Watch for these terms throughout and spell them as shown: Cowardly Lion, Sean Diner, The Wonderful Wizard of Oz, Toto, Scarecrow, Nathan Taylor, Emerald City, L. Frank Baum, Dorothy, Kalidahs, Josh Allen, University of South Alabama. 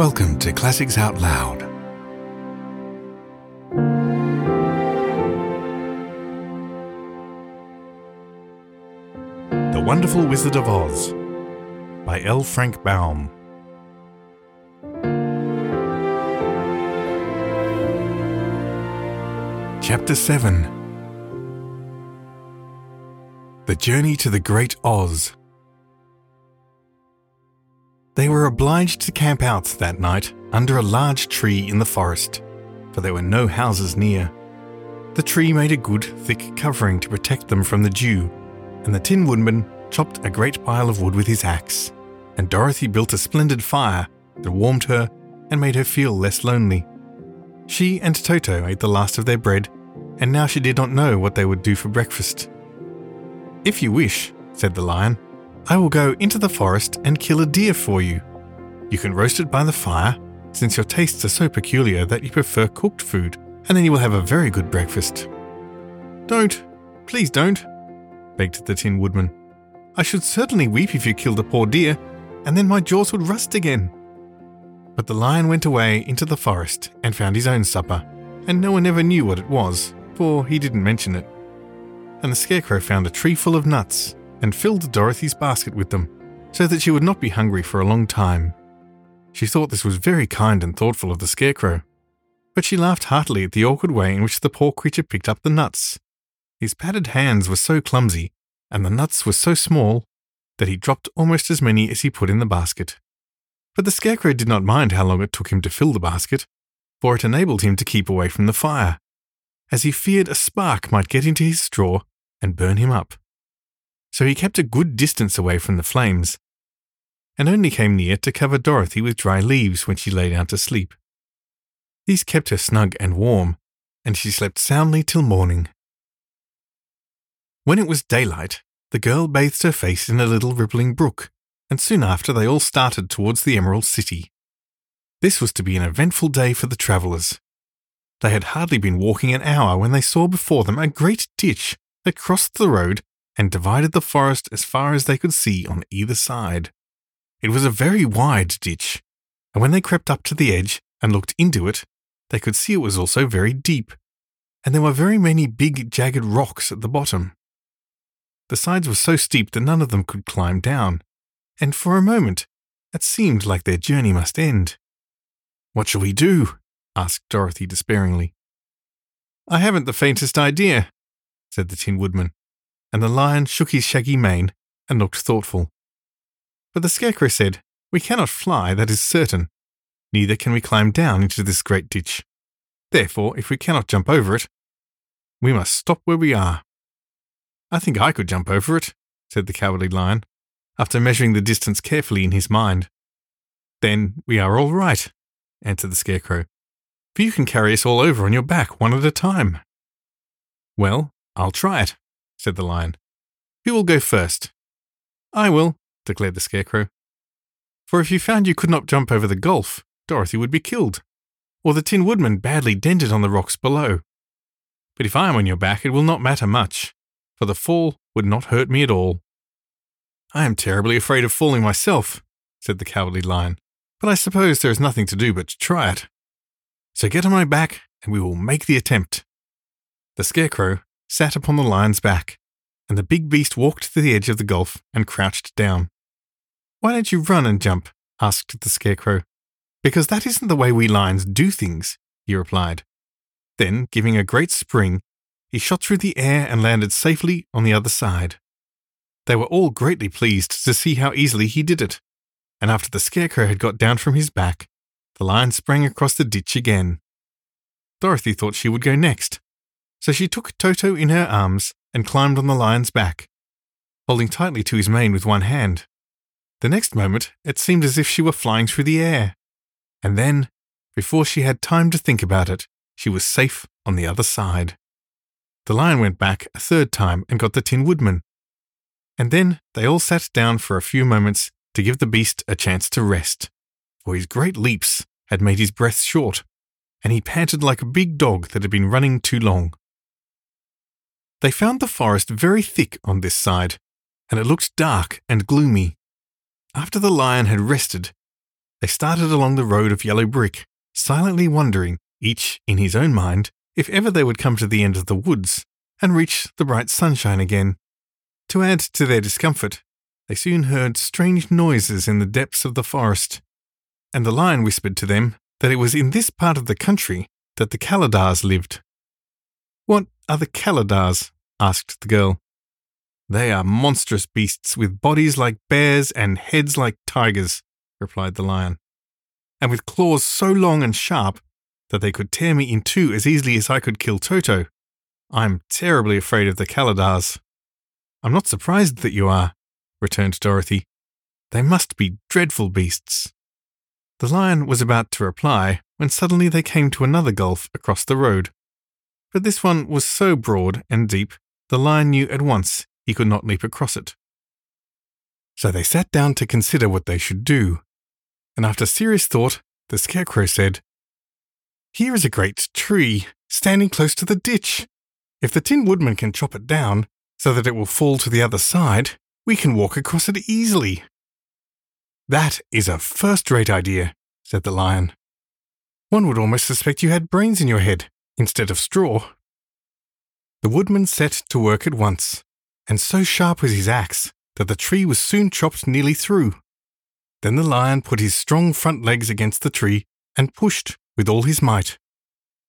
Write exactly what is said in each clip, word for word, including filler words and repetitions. Welcome to Classics Out Loud. The Wonderful Wizard of Oz by L. Frank Baum. Chapter seven. The Journey to the Great Oz. They were obliged to camp out that night under a large tree in the forest, for there were no houses near. The tree made a good, thick covering to protect them from the dew, and the Tin Woodman chopped a great pile of wood with his axe, and Dorothy built a splendid fire that warmed her and made her feel less lonely. She and Toto ate the last of their bread, and now she did not know what they would do for breakfast. "If you wish," said the lion, "I will go into the forest and kill a deer for you. You can roast it by the fire, since your tastes are so peculiar that you prefer cooked food, and then you will have a very good breakfast." "Don't, please don't," begged the Tin Woodman. "I should certainly weep if you killed a poor deer, and then my jaws would rust again." But the lion went away into the forest and found his own supper, and no one ever knew what it was, for he didn't mention it. And the Scarecrow found a tree full of nuts, and filled Dorothy's basket with them, so that she would not be hungry for a long time. She thought this was very kind and thoughtful of the Scarecrow, but she laughed heartily at the awkward way in which the poor creature picked up the nuts. His padded hands were so clumsy, and the nuts were so small, that he dropped almost as many as he put in the basket. But the Scarecrow did not mind how long it took him to fill the basket, for it enabled him to keep away from the fire, as he feared a spark might get into his straw and burn him up. So he kept a good distance away from the flames, and only came near to cover Dorothy with dry leaves when she lay down to sleep. These kept her snug and warm, and she slept soundly till morning. When it was daylight, the girl bathed her face in a little rippling brook, and soon after they all started towards the Emerald City. This was to be an eventful day for the travellers. They had hardly been walking an hour when they saw before them a great ditch that crossed the road and divided the forest as far as they could see on either side. It was a very wide ditch, and when they crept up to the edge and looked into it, they could see it was also very deep, and there were very many big jagged rocks at the bottom. The sides were so steep that none of them could climb down, and for a moment it seemed like their journey must end. "What shall we do?" asked Dorothy despairingly. "I haven't the faintest idea," said the Tin Woodman, and the lion shook his shaggy mane and looked thoughtful. But the Scarecrow said, "We cannot fly, that is certain. Neither can we climb down into this great ditch. Therefore, if we cannot jump over it, we must stop where we are." "I think I could jump over it," said the Cowardly Lion, after measuring the distance carefully in his mind. "Then we are all right," answered the Scarecrow, "for you can carry us all over on your back one at a time." "Well, I'll try it," said the lion. "Who will go first?" "I will," declared the Scarecrow. "For if you found you could not jump over the gulf, Dorothy would be killed, or the Tin Woodman badly dented on the rocks below. But if I am on your back, it will not matter much, for the fall would not hurt me at all." "I am terribly afraid of falling myself," said the Cowardly Lion, "but I suppose there is nothing to do but to try it. So get on my back, and we will make the attempt." The Scarecrow sat upon the lion's back, and the big beast walked to the edge of the gulf and crouched down. "Why don't you run and jump?" asked the Scarecrow. "Because that isn't the way we lions do things," he replied. Then, giving a great spring, he shot through the air and landed safely on the other side. They were all greatly pleased to see how easily he did it, and after the Scarecrow had got down from his back, the lion sprang across the ditch again. Dorothy thought she would go next, so she took Toto in her arms and climbed on the lion's back, holding tightly to his mane with one hand. The next moment it seemed as if she were flying through the air, and then, before she had time to think about it, she was safe on the other side. The lion went back a third time and got the Tin Woodman, and then they all sat down for a few moments to give the beast a chance to rest, for his great leaps had made his breath short, and he panted like a big dog that had been running too long. They found the forest very thick on this side, and it looked dark and gloomy. After the lion had rested, They started along the road of yellow brick, silently wondering, each in his own mind, if ever they would come to the end of the woods and reach the bright sunshine again. To add to their discomfort, they soon heard strange noises in the depths of the forest, and the lion whispered to them that it was in this part of the country that the Kalidahs lived. "What are the Kalidahs?" asked the girl. "They are monstrous beasts with bodies like bears and heads like tigers," replied the lion, "and with claws so long and sharp that they could tear me in two as easily as I could kill Toto. I'm terribly afraid of the Kalidahs." "I'm not surprised that you are," returned Dorothy. "They must be dreadful beasts." The lion was about to reply when suddenly they came to another gulf across the road. But this one was so broad and deep, the lion knew at once he could not leap across it. So they sat down to consider what they should do, and after serious thought, the Scarecrow said, "Here is a great tree standing close to the ditch. If the Tin Woodman can chop it down so that it will fall to the other side, we can walk across it easily." "That is a first-rate idea," said the lion. "One would almost suspect you had brains in your head instead of straw." The woodman set to work at once, and so sharp was his axe that the tree was soon chopped nearly through. Then the lion put his strong front legs against the tree and pushed with all his might,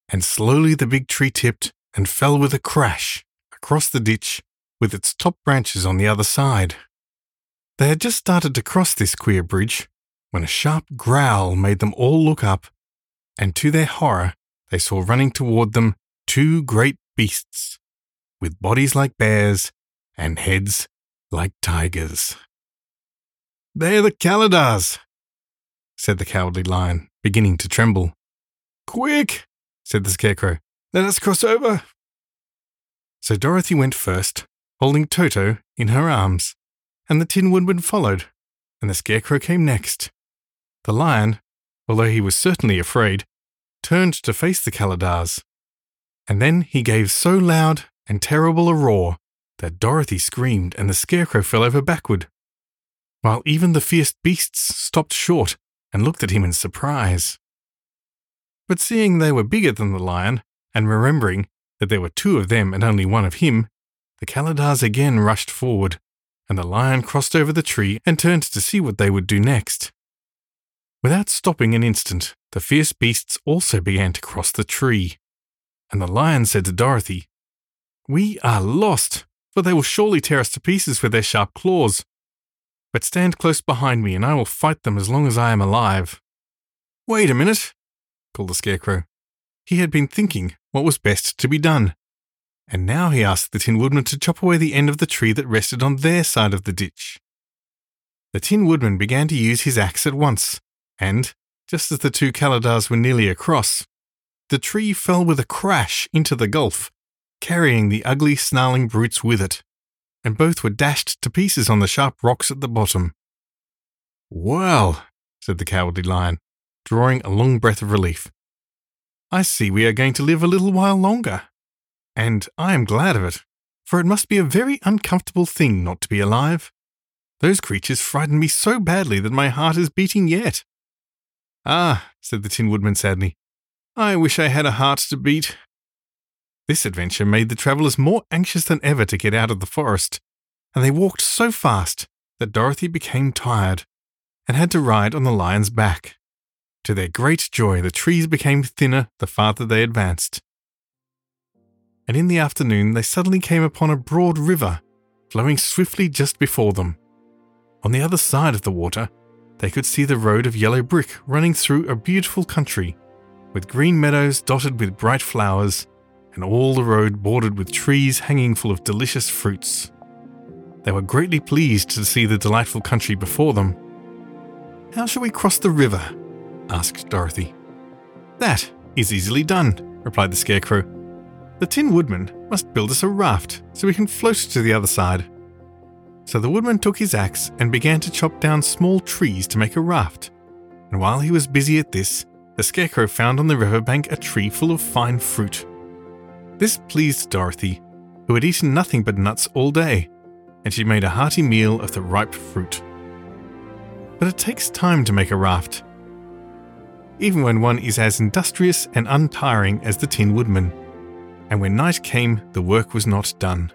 and slowly the big tree tipped and fell with a crash across the ditch with its top branches on the other side. They had just started to cross this queer bridge when a sharp growl made them all look up, and to their horror they saw running toward them two great beasts with bodies like bears and heads like tigers. "They're the Kalidahs," said the Cowardly Lion, beginning to tremble. "Quick," said the Scarecrow, "let us cross over." So Dorothy went first, holding Toto in her arms, and the Tin Woodman followed, and the Scarecrow came next. The lion, although he was certainly afraid, turned to face the Kalidahs, and then he gave so loud and terrible a roar that Dorothy screamed and the Scarecrow fell over backward, while even the fierce beasts stopped short and looked at him in surprise. But seeing they were bigger than the lion, and remembering that there were two of them and only one of him, the Kalidahs again rushed forward, and the lion crossed over the tree and turned to see what they would do next. Without stopping an instant, the fierce beasts also began to cross the tree, and the lion said to Dorothy, "We are lost, for they will surely tear us to pieces with their sharp claws. But stand close behind me and I will fight them as long as I am alive." "Wait a minute," called the Scarecrow. He had been thinking what was best to be done, and now he asked the Tin Woodman to chop away the end of the tree that rested on their side of the ditch. The Tin Woodman began to use his axe at once, and, just as the two Kalidahs were nearly across, the tree fell with a crash into the gulf, carrying the ugly, snarling brutes with it, and both were dashed to pieces on the sharp rocks at the bottom. "Well," said the Cowardly Lion, drawing a long breath of relief, "I see we are going to live a little while longer. And I am glad of it, for it must be a very uncomfortable thing not to be alive. Those creatures frightened me so badly that my heart is beating yet." "Ah," said the Tin Woodman sadly, "I wish I had a heart to beat." This adventure made the travellers more anxious than ever to get out of the forest, and they walked so fast that Dorothy became tired and had to ride on the lion's back. To their great joy, the trees became thinner the farther they advanced, and in the afternoon they suddenly came upon a broad river flowing swiftly just before them. On the other side of the water, they could see the road of yellow brick running through a beautiful country, with green meadows dotted with bright flowers, and all the road bordered with trees hanging full of delicious fruits. They were greatly pleased to see the delightful country before them. "How shall we cross the river?" asked Dorothy. "That is easily done," replied the Scarecrow. "The Tin Woodman must build us a raft so we can float to the other side." So the woodman took his axe and began to chop down small trees to make a raft, and while he was busy at this, the Scarecrow found on the riverbank a tree full of fine fruit. This pleased Dorothy, who had eaten nothing but nuts all day, and she made a hearty meal of the ripe fruit. But it takes time to make a raft, even when one is as industrious and untiring as the Tin Woodman. And when night came, the work was not done.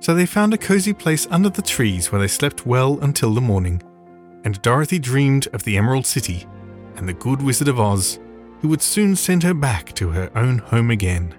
So they found a cozy place under the trees where they slept well until the morning. And Dorothy dreamed of the Emerald City and the good Wizard of Oz, who would soon send her back to her own home again.